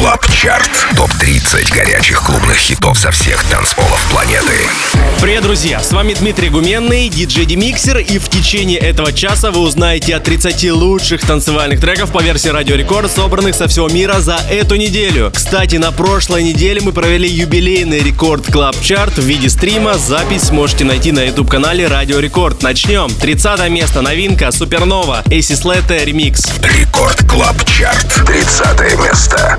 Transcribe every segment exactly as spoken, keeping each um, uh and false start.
Club Chart. Топ тридцать горячих клубных хитов со всех танцполов планеты. Привет, друзья! С вами Дмитрий Гуменный, диджей Демиксер, и в течение этого часа вы узнаете о тридцати лучших танцевальных треков по версии Радио Рекорд, собранных со всего мира за эту неделю. Кстати, на прошлой неделе мы провели юбилейный Record Club Chart в виде стрима. Запись можете найти на YouTube-канале Радио Рекорд. Начнем. тридцатое место. Новинка. Супернова. Эсислете ремикс. Record Club Chart. тридцатое место.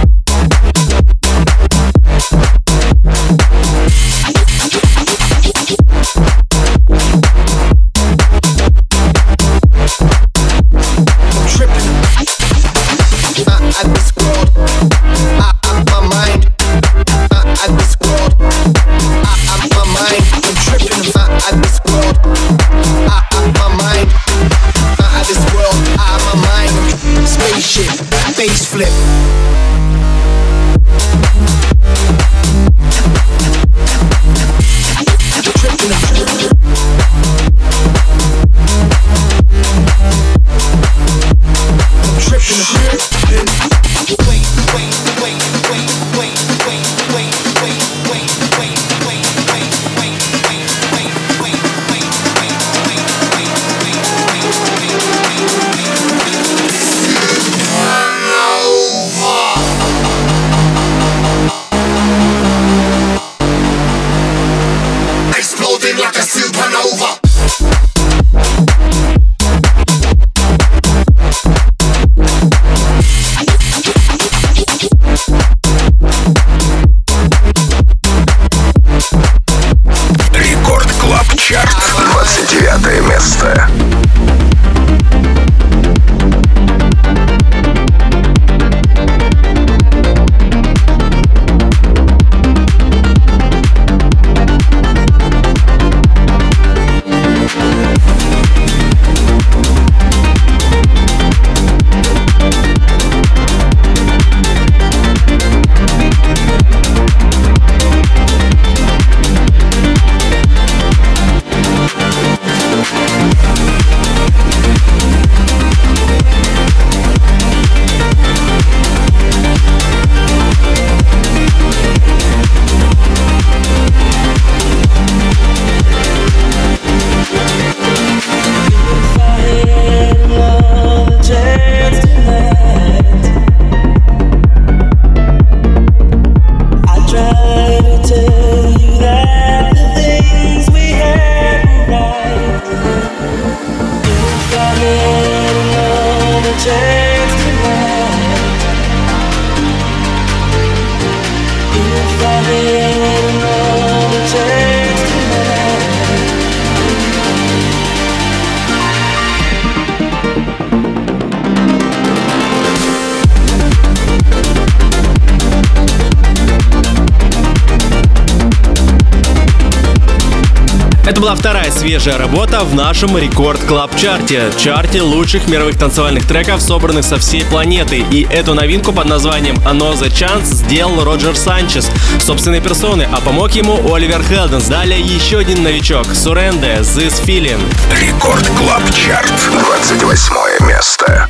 Вторая свежая работа в нашем Record Club чарте, чарте лучших мировых танцевальных треков, собранных со всей планеты. И эту новинку под названием Another Chance сделал Роджер Санчес собственной персоны, а помог ему Оливер Heldens. Далее еще один новичок Суренде, This Feeling. Record Club Chart, двадцать восьмое место.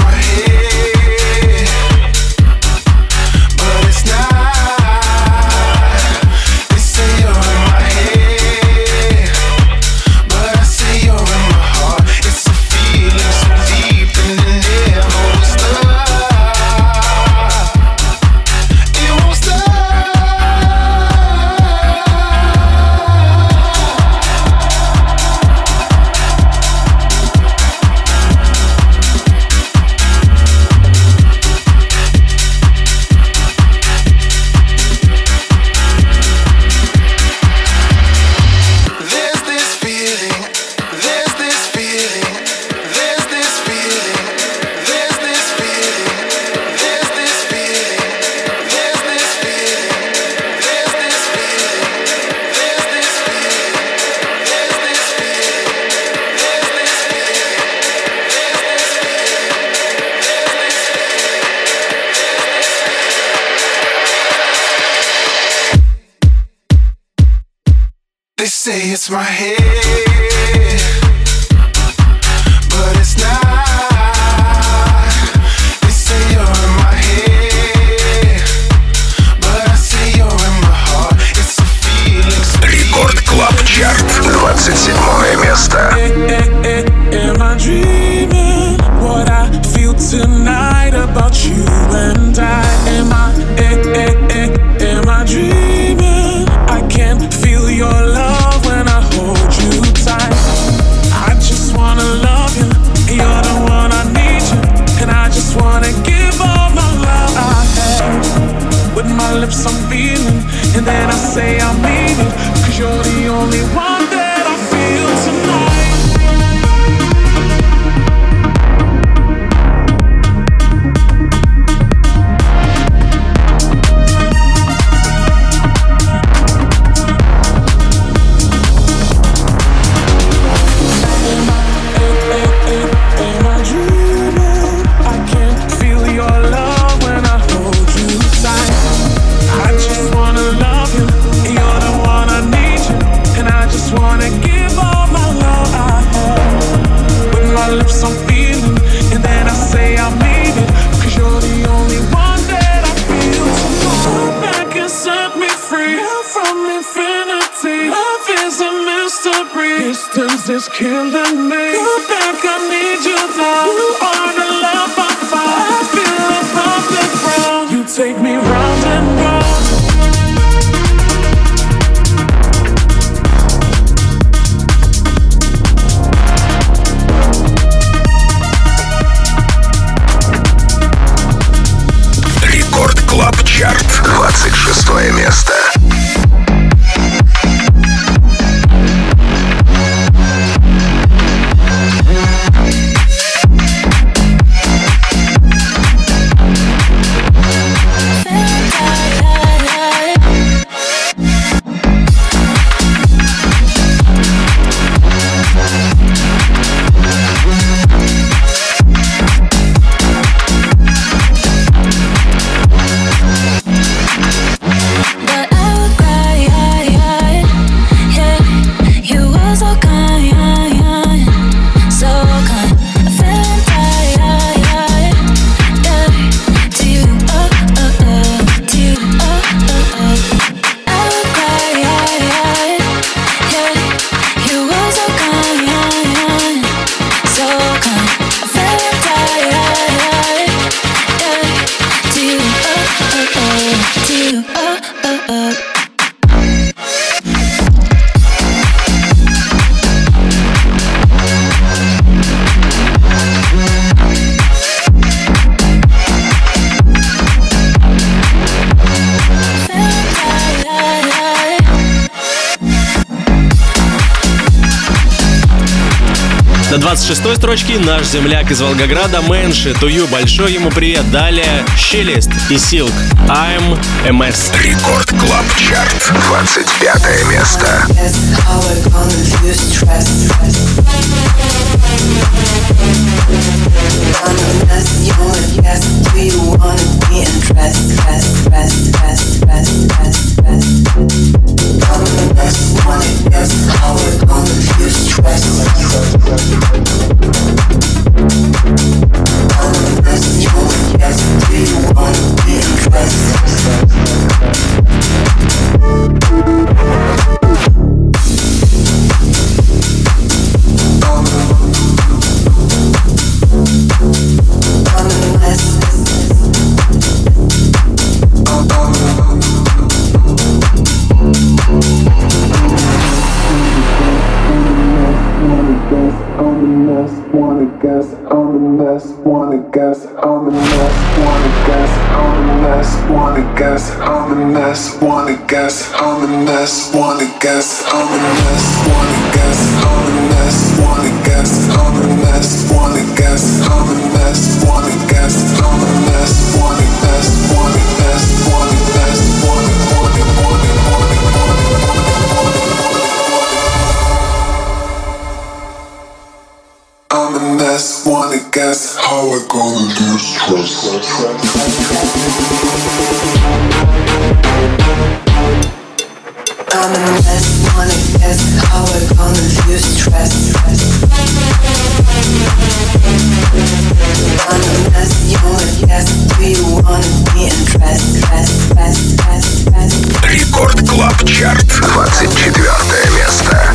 Right. say it's my head, but it's not. They say you're in my head, but I say you're in my heart. It's a feeling. Record Club Chart, двадцать седьмое место. Am I dreaming what I feel tonight about you and I? Am I? Am I dreaming? I can't feel your love when I hold you tight. I just wanna love you. You're the one I need you, and I just wanna give all my love I have. With my lips I'm feeling, and then I say I mean it, 'cause you're the only one that I feel tonight. It's killing me. Come back, I need you now. You are the love I find. I feel a public ground. You take me round and round. Record Club Chart, двадцать шестое место. С шестой строчки наш земляк из Волгограда Menshee, To You, большой ему привет. Далее Schillist и Silque, I'm эм эс. Record Club Chart, двадцать пятое место. I'm a mess, wanna guess. Record Club Chart, двадцать четвёртое место.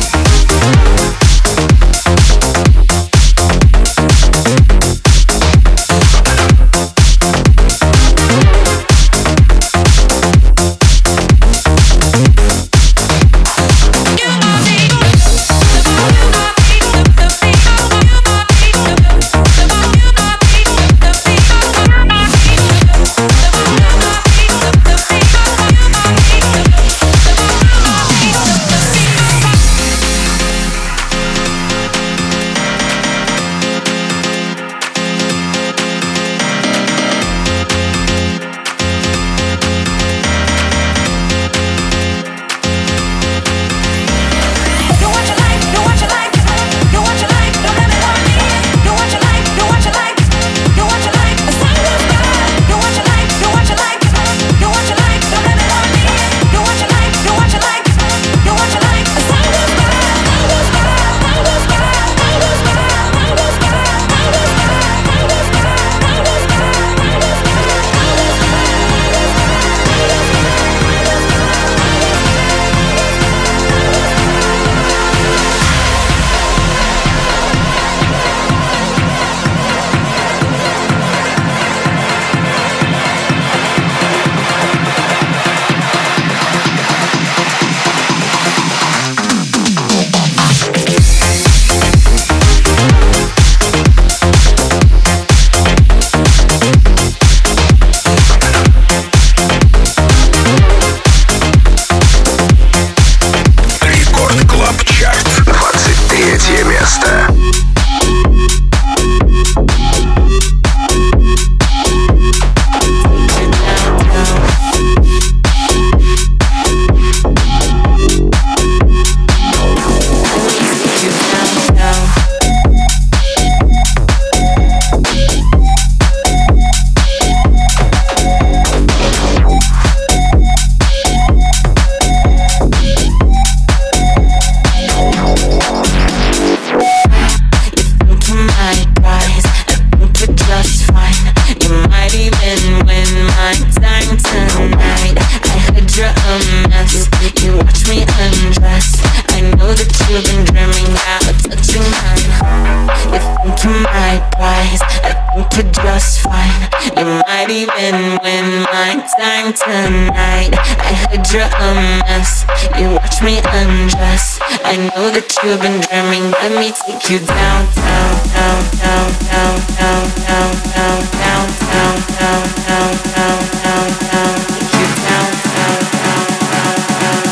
You down, down, down, down, down, down, down, down, down, down, down, down, down, down, down. You down, down, down, down,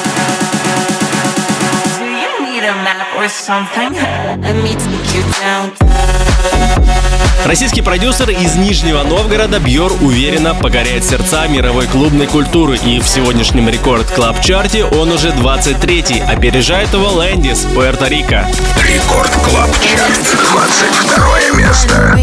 down, down, down. Do you need a map or something? Let me take you down. Российский продюсер из Нижнего Новгорода Byor уверенно покоряет сердца мировой клубной культуры, и в сегодняшнем Рекорд Клаб Чарте он уже двадцать третий, опережает его Landis, Пуэрто-Рико. Рекорд Клаб Чарт, двадцать второе место.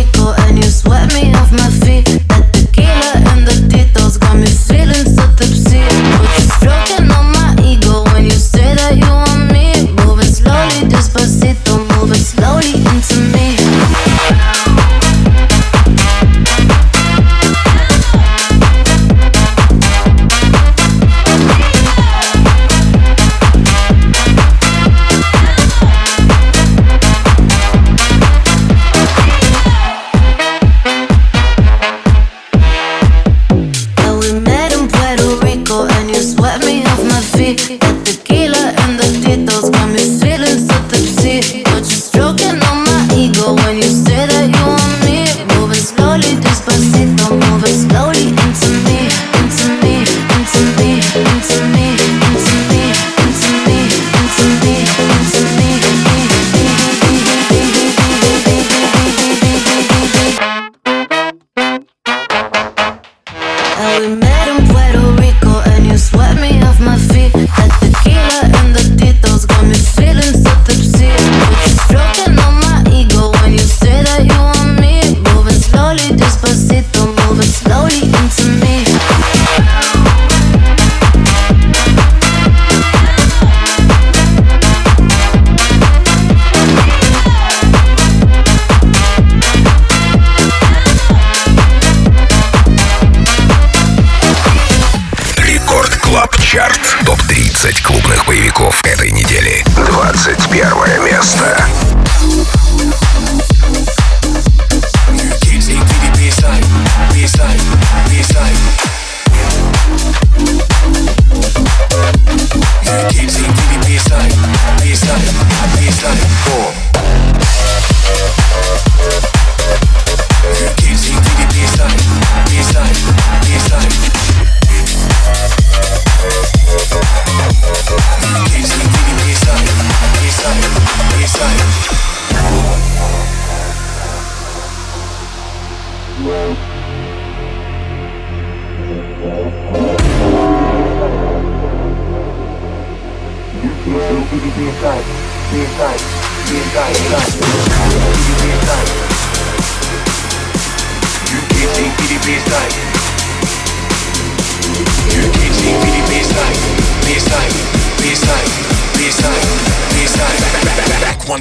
боевиков этой недели. двадцать первое место.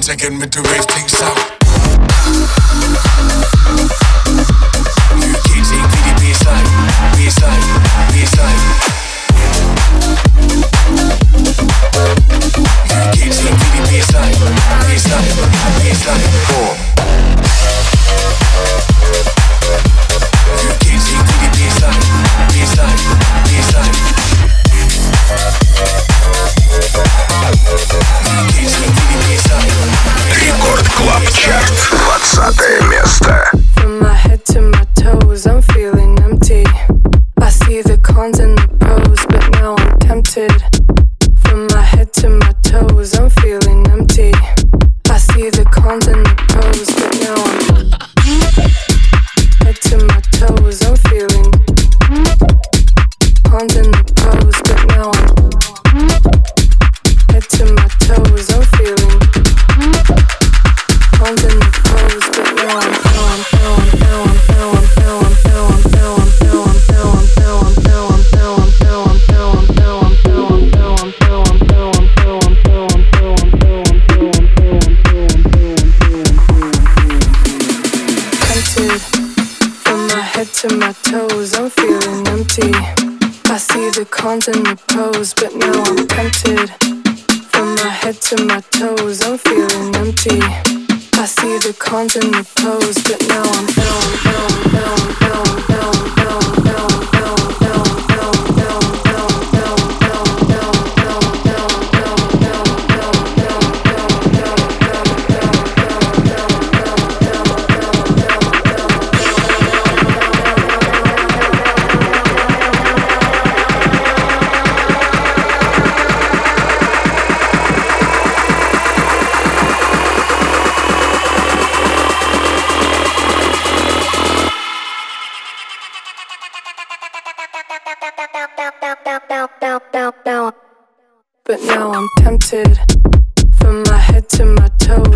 Taking me to rave things out. You keep saying pity peace side, peace side, peace side. You keep saying pity peace side, peace side, peace side. Four. You keep saying pity peace side, peace side, peace side. You keep saying pity peace side. Рекорд Клаб Чарт, двадцатое место.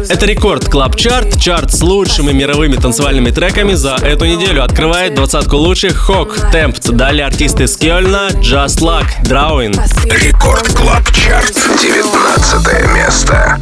Это Рекорд Клаб Чарт, чарт с лучшими мировыми танцевальными треками за эту неделю. Открывает двадцатку лучших Хок, Темпт, далее артисты из Кёльна, Джаст Лак, Драуин. Рекорд Клаб Чарт, девятнадцатое место.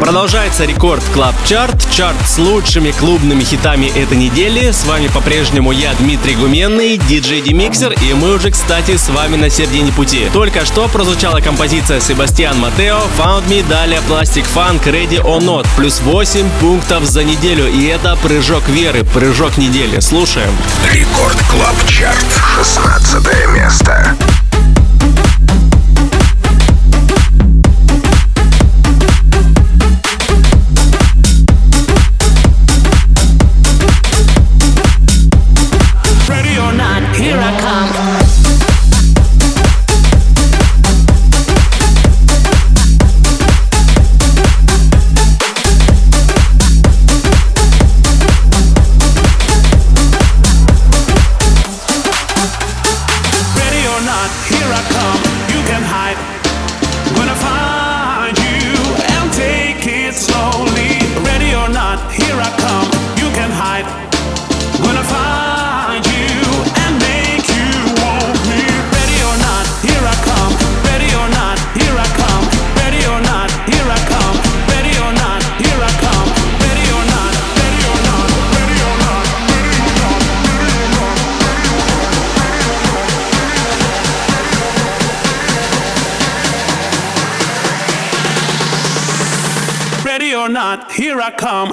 Продолжается Record Club Chart, чарт с лучшими клубными хитами этой недели. С вами по-прежнему я, Дмитрий Гуменный, диджей Демиксер, и мы уже, кстати, с вами на середине пути. Только что прозвучала композиция Себастьян Матео, Found Me, далее Plastic Funk, Ready or Not, плюс восемь пунктов за неделю, и это прыжок веры, прыжок недели. Слушаем. Record Club Chart, шестнадцатое место. Here I come.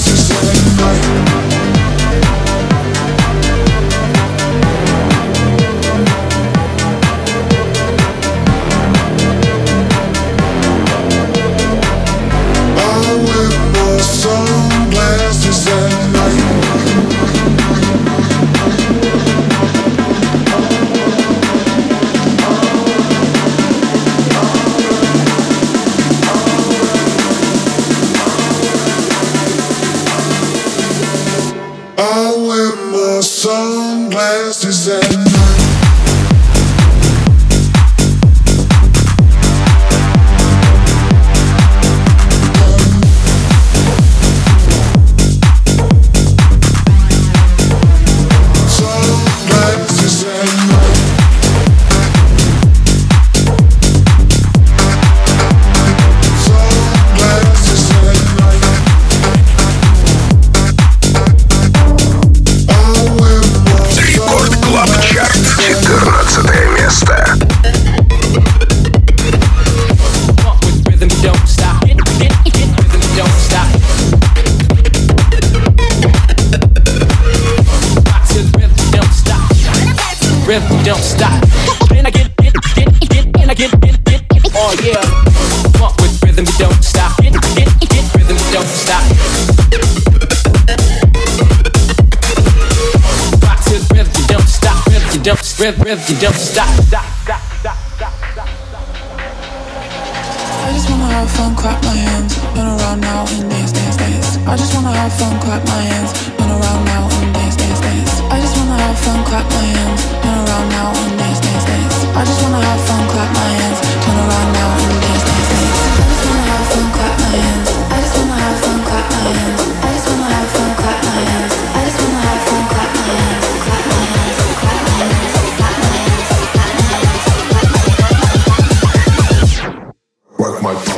This sunglasses at night. Don't stop. Then I get, get, get, get, and I get, get, get, oh yeah. Walk with rhythm, we don't stop. Get, get, get, rhythm, we don't stop. Rock to the rhythm, you don't stop. Rhythm, you don't stop. Rhythm, you don't stop. Stop, stop, stop, stop, stop, stop. I just wanna have fun, clap my hands, run around now and dance, dance, dance. I just wanna have fun, clap my hands, run around now and dance, dance, dance. I just wanna have fun, clap my hands, turn around now and dance, dance, dance. I just wanna have fun, clap my hands, turn around now and dance, dance, dance. I just wanna have fun, clap my hands. I just wanna have fun, clap my hands. I just wanna have fun, clap my hands. I just wanna have fun, clap my hands. Clap my hands, clap my hands, clap my hands, clap my hands, clap my hands, clap my hands. Work my body.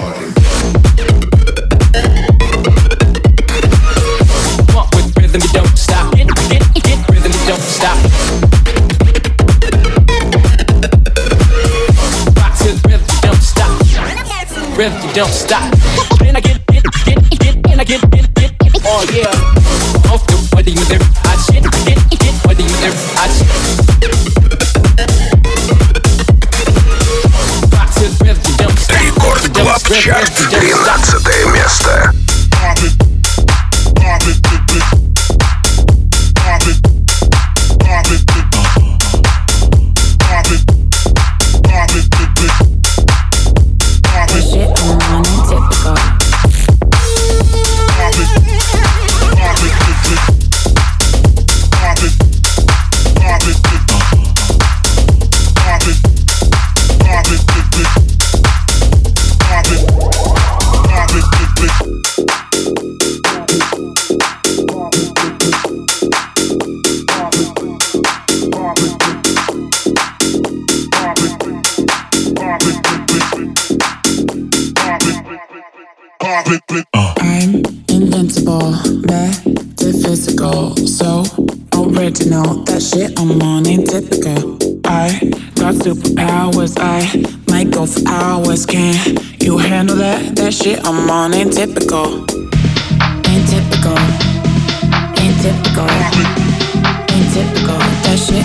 Walk with rhythm, you don't stop. Get, get, get rhythm, you don't stop. Rhythm, don't stop. Then I get, get, get, get, and I get, get, get, get, oh yeah. Off the body with every I shit, get, get, body with every I shit. Record Club Chart, тринадцатое место. Shit, I'm on ain't typical. Ain't typical. Ain't typical. Ain't typical. That shit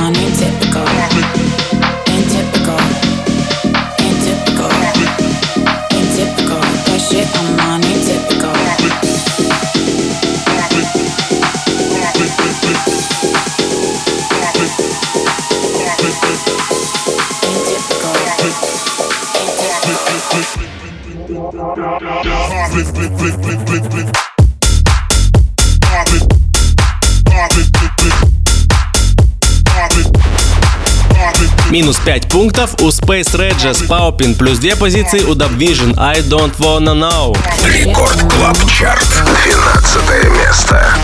on ain't typical. Ain't typical. Ain't typical. Ain't typical. That shit I'm on ain't typical. Flip, flip, flip, flip, flip, flip. Минус пять пунктов у Space Rangers, Paupin, плюс две позиции у Dubvision, I Don't Wanna Know. Рекорд Клаб Чарт, двенадцатое место.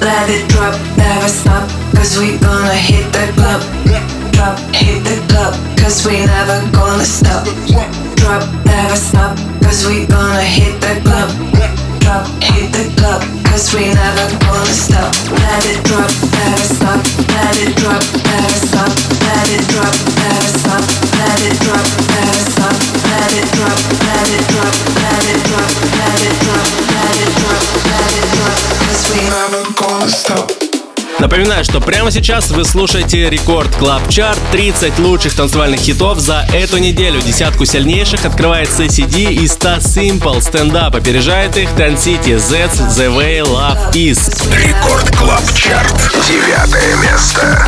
let it drop, never stop, cause we gonna hit the club. Drop, hit the club, cause we never gonna stop. Drop, never stop, cause we gonna hit the club. Drop, hit the club, cause we never gonna stop. Let it drop, never stop, let it drop, never stop, let it drop, never stop, let it drop, never stop, let it drop, let it drop, let it drop, let it drop, let it drop, let it drop, cause we never gonna stop. Напоминаю, что прямо сейчас вы слушаете Record Club Chart, тридцать лучших танцевальных хитов за эту неделю. Десятку сильнейших открывает SESSI D и эс ти эй эс SIMPLE. Стендап опережает их тен сити, Zets, The Way, Love Is. Record Club Chart, девятое место.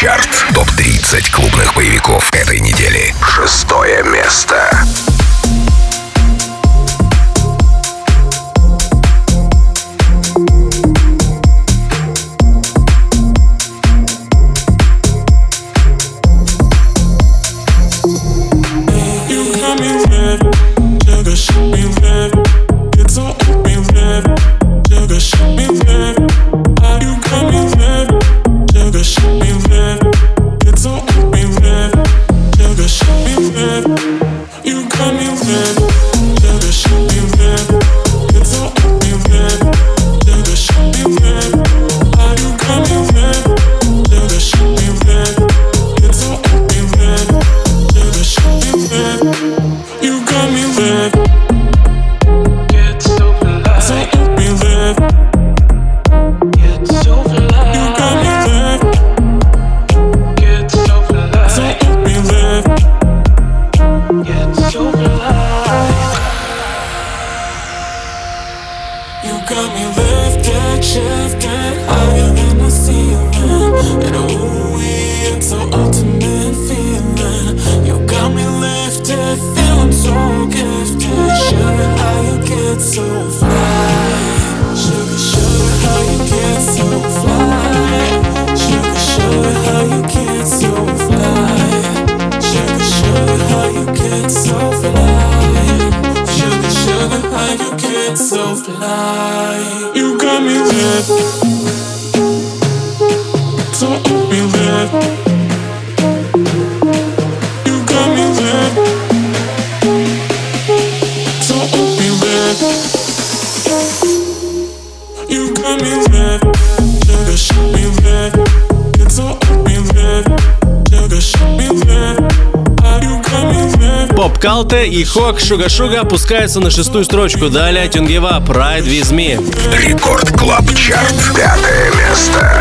Чарт. Топ тридцать клубных боевиков этой недели. Шестое место. Калте и Хок Шуга-Шуга опускаются на шестую строчку. Далее Tungevaag, Ride With Me. Рекорд Клаб Чарт. Пятое место.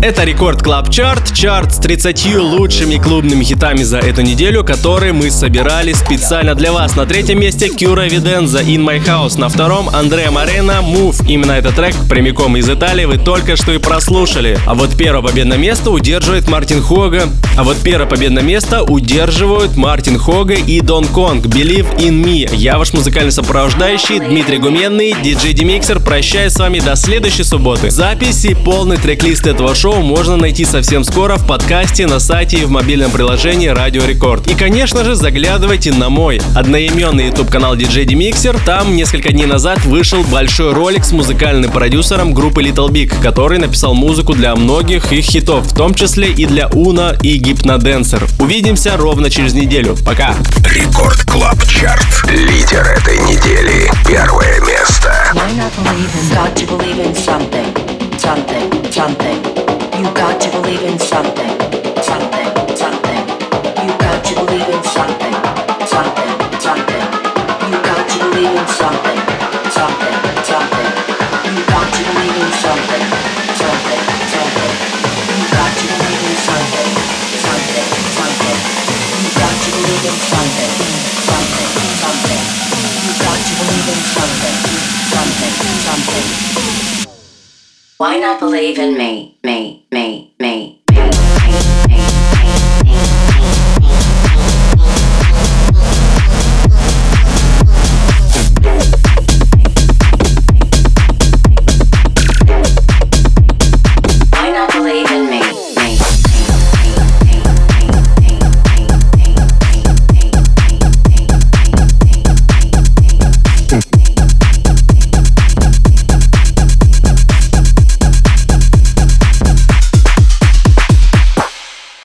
Это Record Club Chart, чарт с тридцатью лучшими клубными хитами за эту неделю, которые мы собирали специально для вас. На третьем месте KURA Vedenzo In My House, на втором Andrea Marino Move. Именно этот трек прямиком из Италии вы только что и прослушали. А вот первое победное место удерживает Marten Hörger. А вот первое победное место удерживают Marten Hörger и Дон Конг. Believe in Me. Я ваш музыкальный сопровождающий Дмитрий Гуменный, диджей Демиксер. Прощаюсь с вами до следующей субботы. Записи, полный трек-лист этого шоу можно найти совсем скоро в подкасте, на сайте и в мобильном приложении Радио Рекорд. И, конечно же, заглядывайте на мой одноименный YouTube-канал ди джей Demixer. Там несколько дней назад вышел большой ролик с музыкальным продюсером группы Little Big, который написал музыку для многих их хитов, в том числе и для Уна и Гипноденсер. Увидимся ровно через неделю. Пока! Рекорд Клаб Чарт. Лидер этой недели. Первое место. You got to believe in something, something, something. You got to believe in something, something, something. You got to believe in something, something, something. You got to believe in something, something, something. You got to believe in something, something, something. You got to believe in something, something, something. You got to believe in something, something, something. Why not believe in me, me, me, me, me?